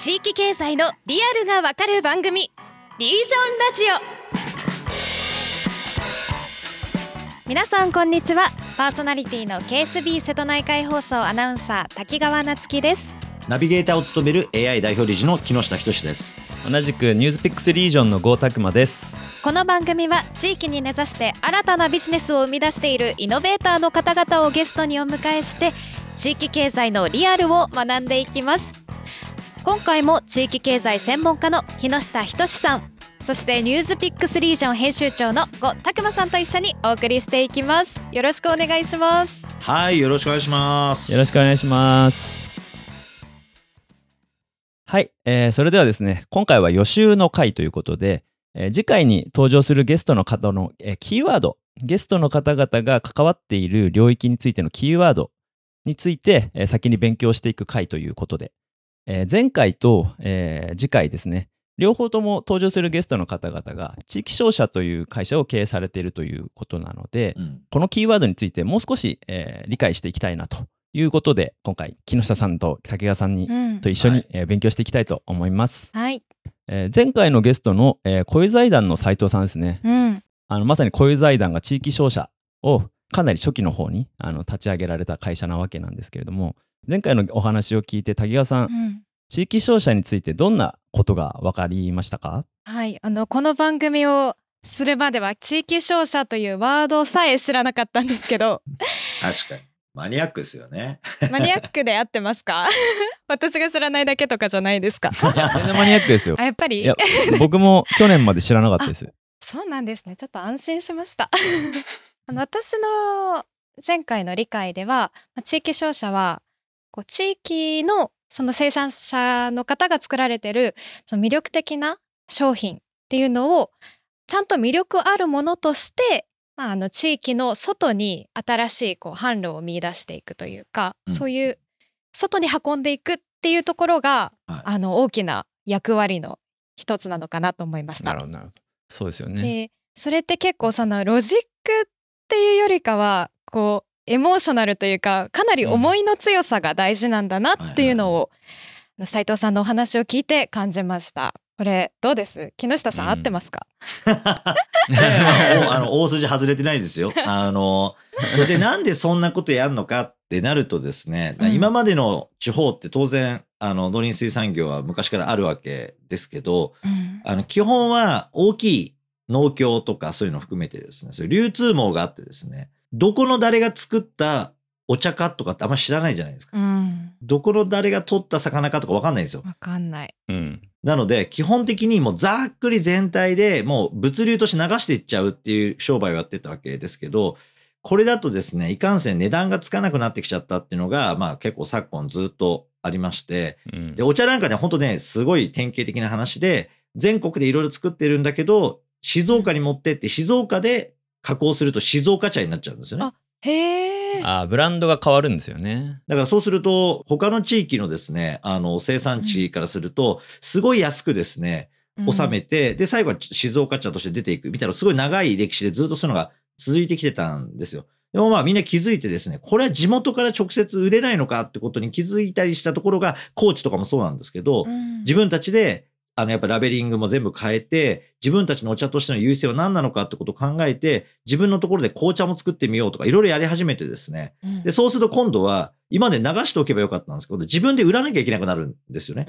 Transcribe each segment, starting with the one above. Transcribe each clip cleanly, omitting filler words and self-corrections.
地域経済のリアルがわかる番組、リージョンラジオ。皆さんこんにちは。パーソナリティの KSB 瀬戸内海放送アナウンサー滝川夏樹です。ナビゲーターを務める AI 代表理事の木下仁です。同じくニュースピックスリージョンの郷拓馬です。この番組は地域に根ざして新たなビジネスを生み出しているイノベーターの方々をゲストにお迎えして、地域経済のリアルを学んでいきます。今回も地域経済専門家の木下仁さん、そしてニュースピックスリージョン編集長の郷拓馬さんと一緒にお送りしていきます。よろしくお願いします。はい、よろしくお願いします。よろしくお願いします。はい、それではですね、今回は予習の回ということで、次回に登場するゲストの方の、キーワード、ゲストの方々が関わっている領域についてのキーワードについて、先に勉強していく回ということで、前回と、次回ですね、両方とも登場するゲストの方々が地域商社という会社を経営されているということなので、このキーワードについてもう少し、理解していきたいなということで、今回木下さんと竹川さんに、と一緒に、勉強していきたいと思います。はい、前回のゲストの、小湯財団の斉藤さんですね。まさに小湯財団が地域商社をかなり初期の方に立ち上げられた会社なわけなんですけれども、前回のお話を聞いて竹川さん、地域商社についてどんなことが分かりましたか？はい、この番組をするまでは地域商社というワードさえ知らなかったんですけど確かにマニアックですよねマニアックで合ってますか私が知らないだけとかじゃないですか全然マニアックですよ。やっぱりいや僕も去年まで知らなかったです。そうなんですね。ちょっと安心しました私の前回の理解では、地域商社はこう地域のその生産者の方が作られてるその魅力的な商品っていうのをちゃんと魅力あるものとして地域の外に新しいこう販路を見出していくというか、そういう外に運んでいくっていうところが、大きな役割の一つなのかなと思いました。なるほど。そうですよね。で、それって結構そのロジックっていうよりかはこうエモーショナルというか、かなり思いの強さが大事なんだなっていうのを、斉藤さんのお話を聞いて感じました。これどうです？木下さん、合ってますか？大筋外れてないですよ。それでなんでそんなことやるのかってなるとですね、今までの地方って当然農林水産業は昔からあるわけですけど、基本は大きい農協とかそういうのを含めてですね、そういう流通網があってですね、どこの誰が作ったお茶かとかってあんまり知らないじゃないですか。どこの誰が取った魚かとか分かんないんですよ。分かんない。なので基本的にもうざっくり全体でもう物流として流していっちゃうっていう商売をやってたわけですけど、これだとですね、いかんせん値段がつかなくなってきちゃったっていうのが、結構昨今ずっとありまして、でお茶なんかね、本当ね、すごい典型的な話で、全国でいろいろ作ってるんだけど、静岡に持ってって静岡で加工すると静岡茶になっちゃうんですよね。ブランドが変わるんですよね。だからそうすると他の地域のですね、生産地からするとすごい安くですね、収めて、で最後は静岡茶として出ていくみたいな、すごい長い歴史でずっとそういうのが続いてきてたんですよ。でもみんな気づいてですね、これは地元から直接売れないのかってことに気づいたりしたところが、高知とかもそうなんですけど、自分たちでやっぱラベリングも全部変えて、自分たちのお茶としての優位性は何なのかってことを考えて、自分のところで紅茶も作ってみようとかいろいろやり始めてですね、でそうすると今度は今まで流しておけばよかったんですけど、自分で売らなきゃいけなくなるんですよね。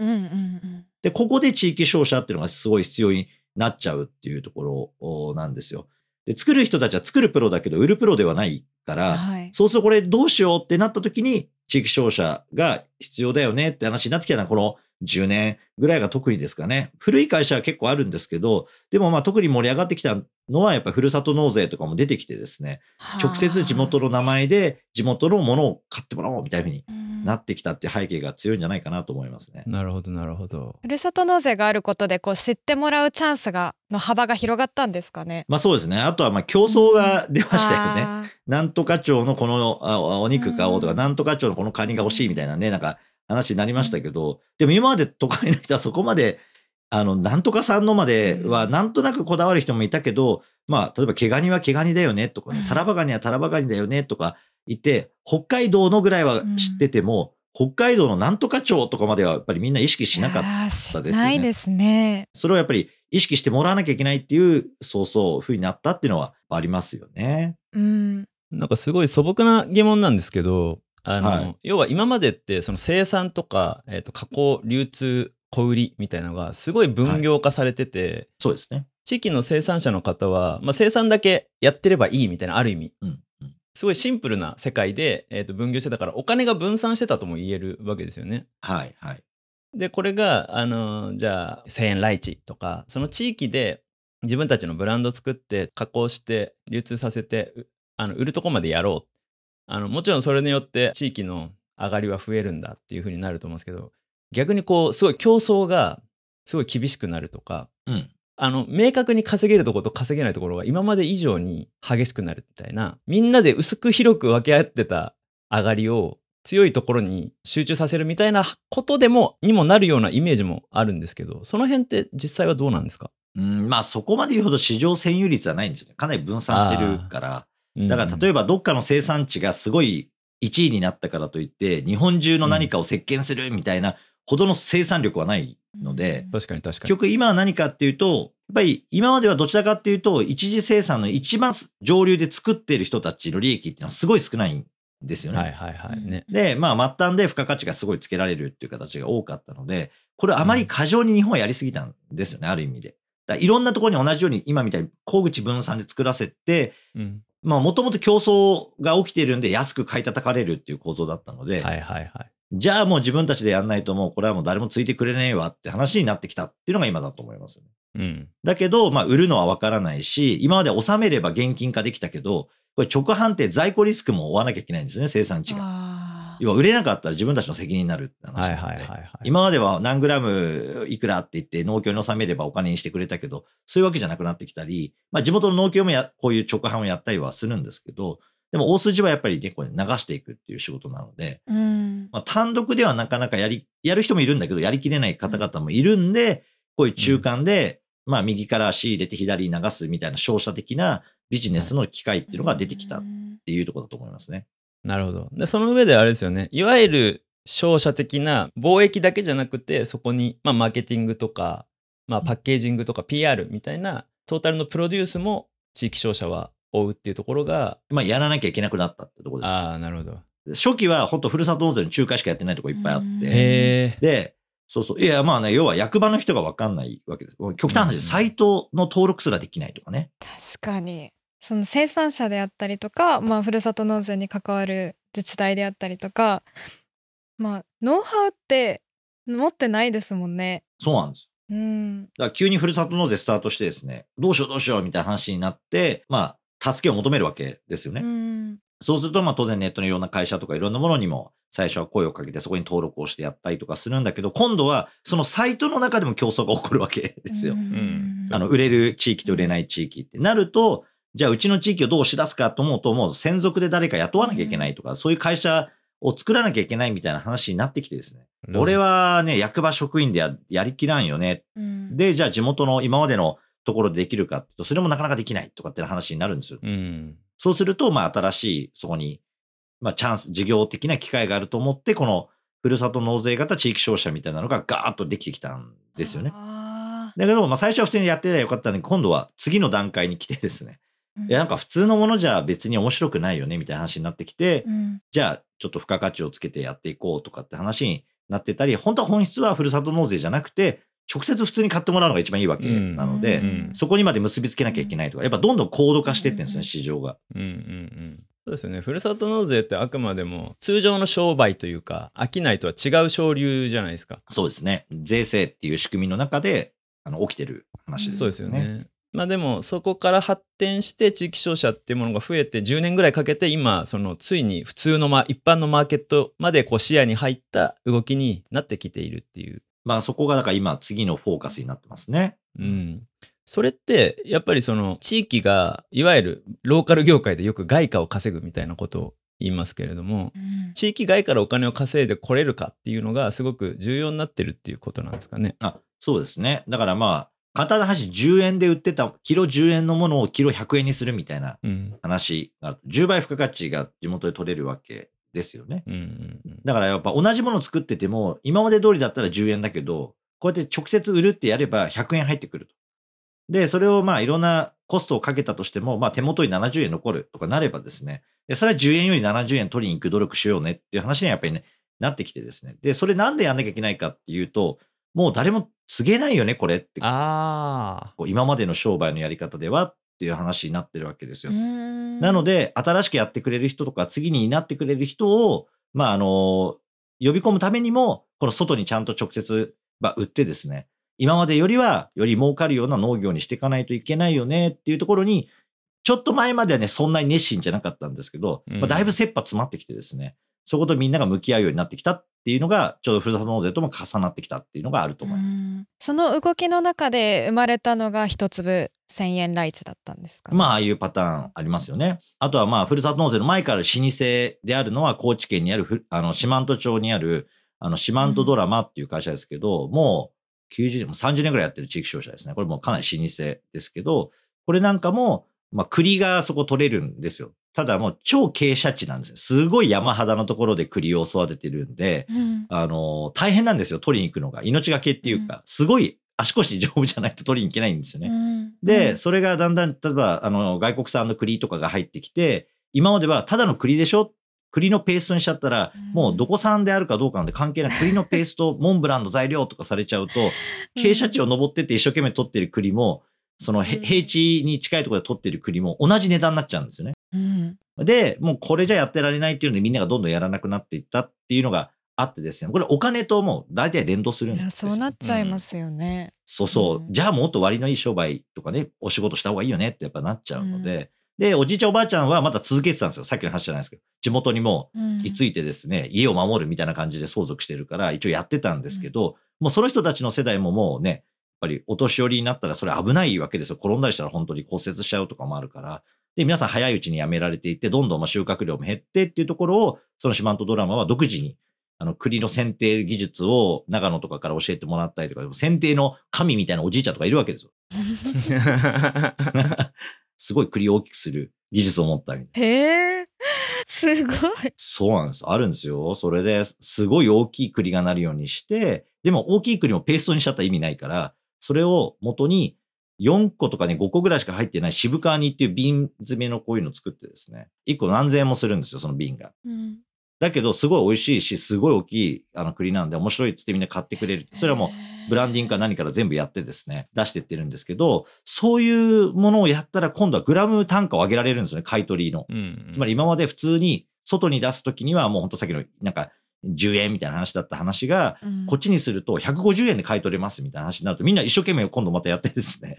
でここで地域商社っていうのがすごい必要になっちゃうっていうところなんですよ。で作る人たちは作るプロだけど売るプロではないから、そうするとこれどうしようってなった時に地域商社が必要だよねって話になってきたのは、この10年ぐらいが特にですかね。古い会社は結構あるんですけど、でも特に盛り上がってきたのはやっぱりふるさと納税とかも出てきてですね、直接地元の名前で地元のものを買ってもらおうみたいな風になってきたっていう背景が強いんじゃないかなと思いますね。なるほどなるほど。ふるさと納税があることでこう知ってもらうチャンスがの幅が広がったんですかね。そうですね。あとは競争が出ましたよね。なんとか町のこのお肉買おうとか、なんとか町のこのカニが欲しいみたいなね、なんか話になりましたけど、でも今まで都会の人はそこまでなんとかさんのまではなんとなくこだわる人もいたけど、例えば毛ガニは毛ガニだよねとか、タラバガニはタラバガニだよねとかいて、北海道のぐらいは知ってても、北海道のなんとか町とかまではやっぱりみんな意識しなかったですよね。ないですね。それをやっぱり意識してもらわなきゃいけないっていうそう風になったっていうのはありますよね。うん、なんかすごい素朴な疑問なんですけど、はい、要は今までってその生産とか、加工流通小売りみたいなのがすごい分業化されてて、はい、そうですね。地域の生産者の方は、生産だけやってればいいみたいな、ある意味、すごいシンプルな世界で、分業してたからお金が分散してたとも言えるわけですよね。はいはい。でこれがじゃあ千円ライチとかその地域で自分たちのブランド作って加工して流通させて売るとこまでやろう、もちろんそれによって地域の上がりは増えるんだっていう風になると思うんですけど、逆にこうすごい競争がすごい厳しくなるとか、うん、明確に稼げるところと稼げないところが今まで以上に激しくなるみたいな、みんなで薄く広く分け合ってた上がりを強いところに集中させるみたいなことにもなるようなイメージもあるんですけど、その辺って実際はどうなんですか？そこまで言うほど市場占有率はないんですよね。かなり分散してるから。だから例えばどっかの生産地がすごい1位になったからといって日本中の何かを席巻するみたいなほどの生産力はないので、確かに確かに。結局今は何かっていうと、やっぱり今まではどちらかっていうと一次生産の一番上流で作っている人たちの利益っていうのはすごい少ないんですよね。はいはいはいね。で、末端で付加価値がすごいつけられるっていう形が多かったので、これあまり過剰に日本はやりすぎたんですよね、ある意味で。だからいろんなところに同じように今みたいに小口分散で作らせて、もともと競争が起きているんで安く買い叩かれるっていう構造だったので、はいはいはい、じゃあもう自分たちでやんないともうこれはもう誰もついてくれねえわって話になってきたっていうのが今だと思いますね。だけど、売るのは分からないし、今まで納めれば現金化できたけど、これ直販って在庫リスクも負わなきゃいけないんですね、生産地が。要は売れなかったら自分たちの責任になるって話なので、今までは何グラムいくらって言って農協に納めればお金にしてくれたけど、そういうわけじゃなくなってきたり、地元の農協もこういう直販をやったりはするんですけど、でも大筋はやっぱり結構流していくっていう仕事なので、単独ではなかなかやる人もいるんだけど、やりきれない方々もいるんで、こういう中間で、右から仕入れて左に流すみたいな商社的なビジネスの機会っていうのが出てきたっていうところだと思いますね。なるほど。でその上であれですよね、いわゆる商社的な貿易だけじゃなくて、そこに、マーケティングとか、パッケージングとか PR みたいなトータルのプロデュースも地域商社は追うっていうところが、やらなきゃいけなくなったってところですね。ああ、なるほど。初期は本当ふるさと納税の仲介しかやってないとこいっぱいあって、でそうそう、いや要は役場の人が分かんないわけです。極端な話、サイトの登録すらできないとかね。確かにその生産者であったりとか、ふるさと納税に関わる自治体であったりとか、ノウハウって持ってないですもんね。そうなんです。だから急にふるさと納税スタートしてですね、どうしようみたいな話になって、助けを求めるわけですよね。そうすると当然ネットのいろんな会社とかいろんなものにも最初は声をかけてそこに登録をしてやったりとかするんだけど、今度はそのサイトの中でも競争が起こるわけですよ。売れる地域と売れない地域ってなると、じゃあうちの地域をどうし出すかと思うと、もう専属で誰か雇わなきゃいけないとか、そういう会社を作らなきゃいけないみたいな話になってきてですね、俺はね役場職員で やりきらんよね、でじゃあ地元の今までのところでできるかってと、それもなかなかできないとかっていう話になるんですよ。そうすると、新しいそこに、チャンス事業的な機会があると思って、このふるさと納税型地域商社みたいなのがガーッとできてきたんですよね。だけど、最初は普通にやってりゃよかったのに、今度は次の段階に来てですね、いやなんか普通のものじゃ別に面白くないよねみたいな話になってきて、じゃあちょっと付加価値をつけてやっていこうとかって話になってたり、本質はふるさと納税じゃなくて直接普通に買ってもらうのが一番いいわけなので、そこにまで結びつけなきゃいけないとか、やっぱどんどん高度化していってるんですね、市場が。そうですよね。ふるさと納税ってあくまでも通常の商売というか商いとは違う省流じゃないですか。そうですね。税制っていう仕組みの中で起きてる話ですよね。そうですよね。でもそこから発展して地域商社っていうものが増えて10年ぐらいかけて、今そのついに普通の一般のマーケットまでこう視野に入った動きになってきているっていう。そこがだから今次のフォーカスになってますね。それってやっぱりその地域がいわゆるローカル業界でよく外貨を稼ぐみたいなことを言いますけれども、地域外からお金を稼いでこれるかっていうのがすごく重要になってるっていうことなんですかね。そうですね。だから簡単な話、10円で売ってたキロ10円のものをキロ100円にするみたいな話が、10倍付加価値が地元で取れるわけですよね、うんうんうん、だからやっぱ同じもの作ってても今まで通りだったら10円だけどこうやって直接売るってやれば100円入ってくると。でそれをまあいろんなコストをかけたとしても、まあ、手元に70円残るとかなればですね、それは10円より70円取りに行く努力しようねっていう話にやっぱりねなってきてですね。でそれなんでやんなきゃいけないかっていうともう誰も告げないよねこれって、あこう今までの商売のやり方ではっていう話になってるわけですよ。なので新しくやってくれる人とか次になってくれる人を、まあ、呼び込むためにもこの外にちゃんと直接、まあ、売ってですね今までよりはより儲かるような農業にしていかないといけないよねっていうところにちょっと前まではねそんなに熱心じゃなかったんですけど、まあ、だいぶ切羽詰まってきてですね、そことみんなが向き合うようになってきたっていうのがちょうどふるさと納税とも重なってきたっていうのがあると思います。その動きの中で生まれたのが一粒1000円ライチだったんですか、ね、まあああいうパターンありますよね。あとはまあふるさと納税の前から老舗であるのは高知県にある四万十町にある四万十ドラマっていう会社ですけど、うん、もう90年も30年ぐらいやってる地域商社ですね。これもうかなり老舗ですけど、これなんかもまあ、栗がそこ取れるんですよ。ただもう超傾斜地なんですよ。すごい山肌のところで栗を育ててるんで、うん、大変なんですよ取りに行くのが。命がけっていうか、うん、すごい足腰丈夫じゃないと取りに行けないんですよね、うん、で、それがだんだん例えば外国産の栗とかが入ってきて、今まではただの栗でしょ、栗のペーストにしちゃったら、うん、もうどこ産であるかどうかなんで関係ない栗のペーストモンブランの材料とかされちゃうと、傾斜地を登ってって一生懸命取ってる栗もその平地に近いところで取ってる栗も同じ値段になっちゃうんですよね、うん、でもうこれじゃやってられないっていうのでみんながどんどんやらなくなっていったっていうのがあってですね、これお金ともう大体連動するんですよ。いやそうなっちゃいますよね、うん、そうそう、うん、じゃあもっと割のいい商売とかねお仕事した方がいいよねってやっぱなっちゃうので、うん、でおじいちゃんおばあちゃんはまた続けてたんですよ。さっきの話じゃないですけど地元にも居ついてですね、うん、家を守るみたいな感じで相続してるから一応やってたんですけど、うん、もうその人たちの世代ももうねやっぱりお年寄りになったらそれ危ないわけですよ。転んだりしたら本当に骨折しちゃうとかもあるから、で皆さん早いうちにやめられていって、どんどん収穫量も減ってっていうところをその四万十ドラマは独自に栗の剪定技術を長野とかから教えてもらったりとか、剪定の神みたいなおじいちゃんとかいるわけですよすごい栗を大きくする技術を持ったみたいな。へーすごい。そうなんです、あるんですよ。それですごい大きい栗がなるようにして、でも大きい栗もペーストにしちゃったら意味ないから、それを元に4個とかね5個ぐらいしか入ってない渋皮煮っていう瓶詰めのこういうのを作ってですね、1個何千円もするんですよその瓶が、うん、だけどすごい美味しいしすごい大きい栗なんで面白いっつってみんな買ってくれる。それはもうブランディングか何から全部やってですね出してってるんですけど、そういうものをやったら今度はグラム単価を上げられるんですよね、買い取りの、うんうん、つまり今まで普通に外に出すときにはもうほんとさっきのなんか10円みたいな話だった話が、うん、こっちにすると150円で買い取れますみたいな話になると、みんな一生懸命今度またやってですね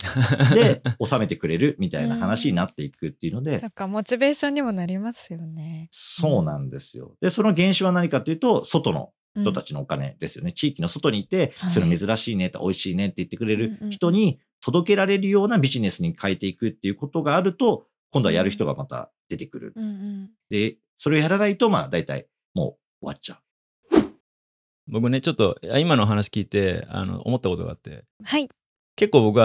で納めてくれるみたいな話になっていくっていうので、そっかモチベーションにもなりますよね。そうなんですよ。でその原資は何かというと外の人たちのお金ですよね、うん、地域の外にいて、はい、それ珍しいねと美味しいねって言ってくれる人に届けられるようなビジネスに変えていくっていうことがあると、今度はやる人がまた出てくる、うんうん、でそれをやらないとまあ大体もう終わっちゃう。僕ねちょっと今の話聞いて思ったことがあって、はい、結構僕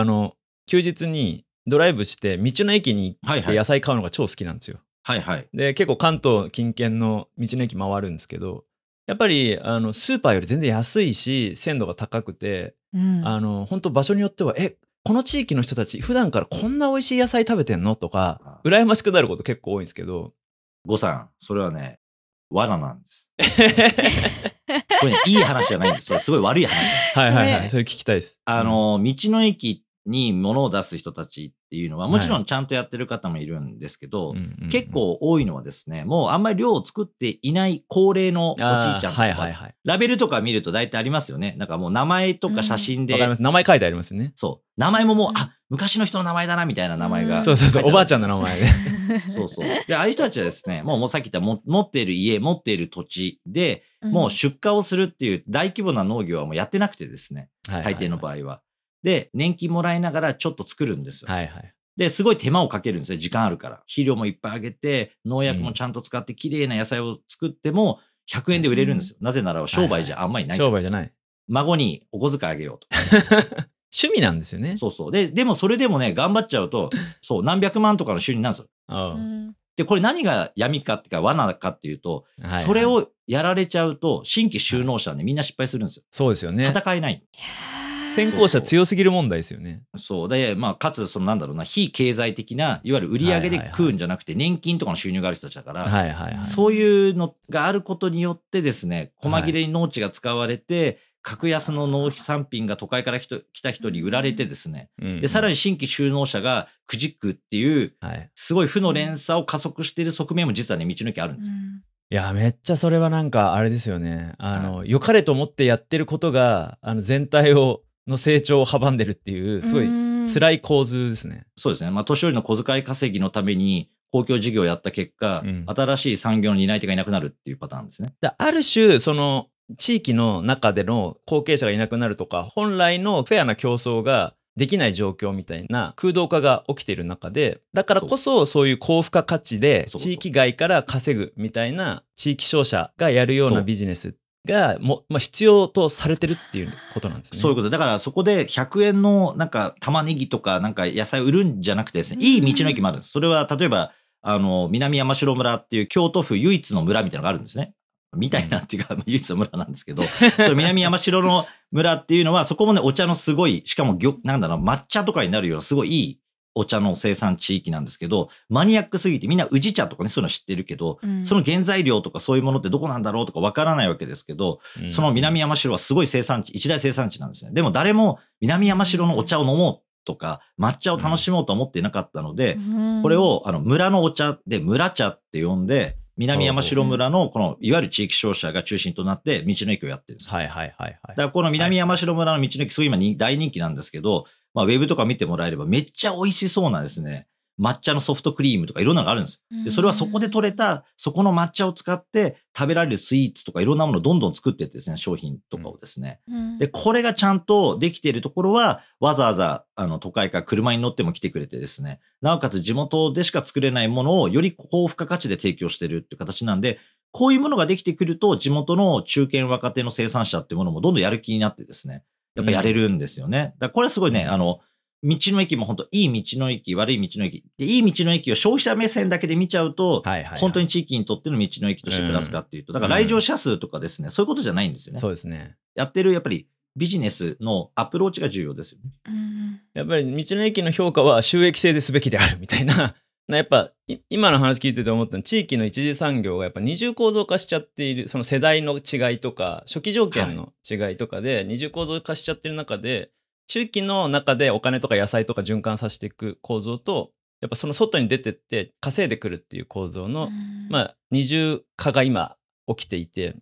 休日にドライブして道の駅に行って野菜買うのが超好きなんですよ、はいはい、で結構関東近県の道の駅回るんですけど、やっぱりスーパーより全然安いし鮮度が高くて、うん、本当場所によってはこの地域の人たち普段からこんな美味しい野菜食べてんのとか羨ましくなること結構多いんですけど、ごさんそれはね罠なんですこれ、ね、いい話じゃないんです。それすごい悪い話なんです。はいはいはい。それ聞きたいです。道の駅に物を出す人たちっていうのは、もちろんちゃんとやってる方もいるんですけど、はい、結構多いのはですね、もうあんまり量を作っていない高齢のおじいちゃんとか、はいはいはい、ラベルとか見ると大体ありますよね。なんかもう名前とか写真で。わかります。名前書いてありますね。そう。名前ももう、あ、昔の人の名前だなみたいな名前が。そうそうそう。おばあちゃんの名前ね。そうそう。で、ああいう人たちはですね、もうさっき言った持っている家、持っている土地で、もう出荷をするっていう大規模な農業はもうやってなくてですね、うん、大抵の場合は。はいはいはい、で、年金もらいながらちょっと作るんですよ。はいはい。で、すごい手間をかけるんですね、時間あるから。肥料もいっぱいあげて、農薬もちゃんと使って綺麗な野菜を作っても100円で売れるんですよ。うん、なぜなら商売じゃあんまりない、はいはい。商売じゃない。孫にお小遣いあげようと。趣味なんですよね。そうそう。でもそれでもね、頑張っちゃうと、そう、何百万とかの収入なんですよ。ああ、でこれ何が闇かっていうか罠かっていうと、はいはい、それをやられちゃうと新規就農者でみんな失敗するんですよ。そうですよね。戦えない。先行者強すぎる問題ですよね。そうで、まあ、かつそのなんだろうな、非経済的ないわゆる売り上げで食うんじゃなくて、はいはいはい、年金とかの収入がある人たちだから、はいはいはい、そういうのがあることによってですね、細切れに農地が使われて、はい、格安の農産品が都会から来た人に売られてですね、うん、でさらに新規就農者がくじくっていう、はい、すごい負の連鎖を加速している側面も実はね道の駅あるんですよ、うん、いやめっちゃそれはなんかあれですよね、はい、良かれと思ってやってることが全体をの成長を阻んでるっていうすごい辛い構図ですね、うん、そうですね、まあ、年寄りの小遣い稼ぎのために公共事業をやった結果、うん、新しい産業の担い手がいなくなるっていうパターンですね。だある種その地域の中での後継者がいなくなるとか、本来のフェアな競争ができない状況みたいな空洞化が起きている中で、だからこそそういう高付加価値で地域外から稼ぐみたいな地域商社がやるようなビジネスがも、まあ、必要とされてるっていうことなんですね。そういうことだから、そこで100円のなんか玉ねぎとかなんか野菜売るんじゃなくてですね、いい道の駅もあるんです。それは例えば南山城村っていう京都府唯一の村みたいなのがあるんですね、みたいなっていうか、うん、唯一の村なんですけどそ南山城の村っていうのはそこもねお茶のすごい、しかもなんだろう、抹茶とかになるようなすごいいいお茶の生産地域なんですけど、マニアックすぎてみんな宇治茶とかねそういうの知ってるけど、うん、その原材料とかそういうものってどこなんだろうとかわからないわけですけど、うん、その南山城はすごい生産地、一大生産地なんですね。でも誰も南山城のお茶を飲もうとか抹茶を楽しもうと思っていなかったので、うん、これを村のお茶で村茶って呼んで、南山城村のこのいわゆる地域商社が中心となって道の駅をやってるんです。はいはいはいはい。だからこの南山城村の道の駅すごい今大人気なんですけど、まあウェブとか見てもらえればめっちゃ美味しそうなですね、抹茶のソフトクリームとかいろんなのがあるんです。でそれはそこで採れたそこの抹茶を使って食べられるスイーツとかいろんなものをどんどん作ってってですね、商品とかをですね。でこれがちゃんとできているところはわざわざ都会から車に乗っても来てくれてですね、なおかつ地元でしか作れないものをより高付加価値で提供してるっていう形なんで、こういうものができてくると地元の中堅若手の生産者っていうものもどんどんやる気になってですね、やっぱやれるんですよね。だからこれすごいね、道の駅も本当いい道の駅、悪い道の駅で、いい道の駅を消費者目線だけで見ちゃうと、はいはいはい、本当に地域にとっての道の駅として暮らすかっていうと、だから来場者数とかですね、うん、そういうことじゃないんですよね。そうですね。やってるやっぱりビジネスのアプローチが重要ですよね、うん、やっぱり道の駅の評価は収益性ですべきであるみたいなやっぱ今の話聞いてて思ったのは、地域の一次産業がやっぱ二重構造化しちゃっている、その世代の違いとか初期条件の違いとかで二重構造化しちゃってる中で、はい中期の中でお金とか野菜とか循環させていく構造と、やっぱその外に出てって稼いでくるっていう構造の、まあ二重化が今起きていて、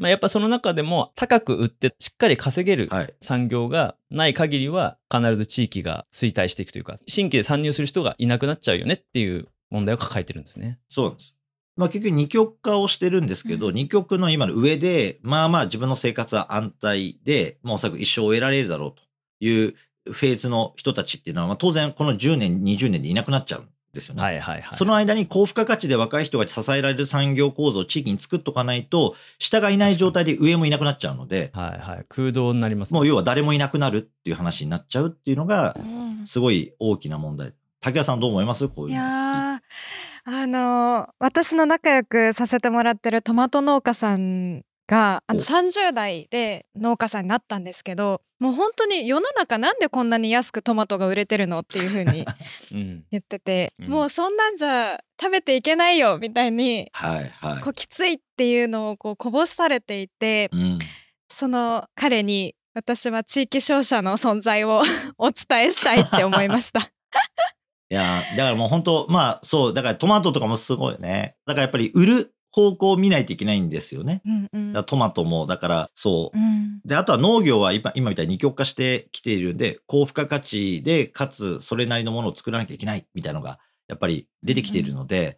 まあやっぱその中でも高く売ってしっかり稼げる産業がない限りは必ず地域が衰退していくというか、新規で参入する人がいなくなっちゃうよねっていう問題を抱えてるんですね。そうなんです。まあ結局二極化をしてるんですけど、二極の今の上で、まあまあ自分の生活は安泰で、もうおそらく一生を得られるだろうというフェーズの人たちっていうのは、まあ、当然この10年20年でいなくなっちゃうんですよね、はいはいはい、その間に高付加価値で若い人が支えられる産業構造を地域に作っとかないと、下がいない状態で上もいなくなっちゃうので、はいはい、空洞になります、ね、もう要は誰もいなくなるっていう話になっちゃうっていうのがすごい大きな問題。竹谷さんどう思います？こういうの。いや私の仲良くさせてもらってるトマト農家さんが30代で農家さんになったんですけど、もう本当に世の中なんでこんなに安くトマトが売れてるのっていう風に言ってて、うん、もうそんなんじゃ食べていけないよみたいに、はいはい、こうきついっていうのをこぼされていて、うん、その彼に私は地域商社の存在をお伝えしたいって思いましたいやだからもう本当、まあそうだからトマトとかもすごいね、だからやっぱり売る方向を見ないといけないんですよね、うんうん、だトマトもだからそう、うん、であとは農業は 今みたいに二極化してきているんで、高付加価値でかつそれなりのものを作らなきゃいけないみたいなのがやっぱり出てきているので、うん、や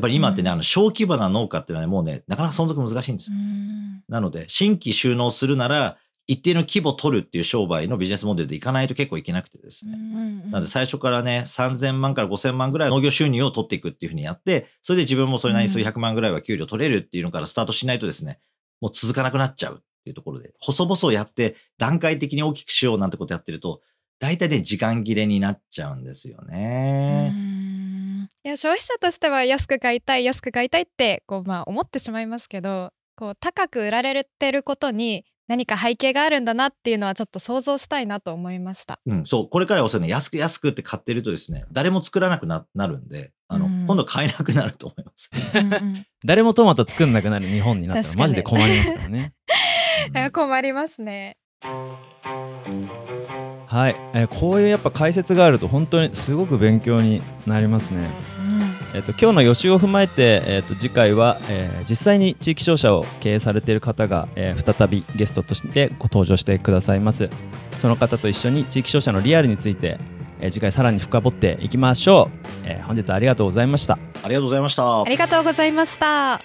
っぱり今ってね小規模な農家ってのは、ね、もうねなかなか存続難しいんですよ、うん、なので新規就農するなら一定の規模を取るっていう商売のビジネスモデルでいかないと結構いけなくてですね、うんうんうん、なので最初からね3000万から5000万ぐらい農業収入を取っていくっていうふうにやって、それで自分もそれなりに数百万ぐらいは給料取れるっていうのからスタートしないとですね、もう続かなくなっちゃうっていうところで、細々やって段階的に大きくしようなんてことやってると大体ね時間切れになっちゃうんですよね。いや消費者としては安く買いたいって思ってしまいますけど、高く売られてることに何か背景があるんだなっていうのはちょっと想像したいなと思いました、うん、そうこれからはそう、ね、安くって買ってるとですね、誰も作らなく なるんで今度買えなくなると思います、うん、誰もトマト作んなくなる日本になったらマジで困りますからね困りますね。はい、こういうやっぱ解説があると本当にすごく勉強になりますね、うん。今日の予習を踏まえて、次回は、実際に地域商社を経営されている方が、再びゲストとしてご登場してくださいます。その方と一緒に地域商社のリアルについて、次回さらに深掘っていきましょう。本日はありがとうございました。ありがとうございました。ありがとうございました。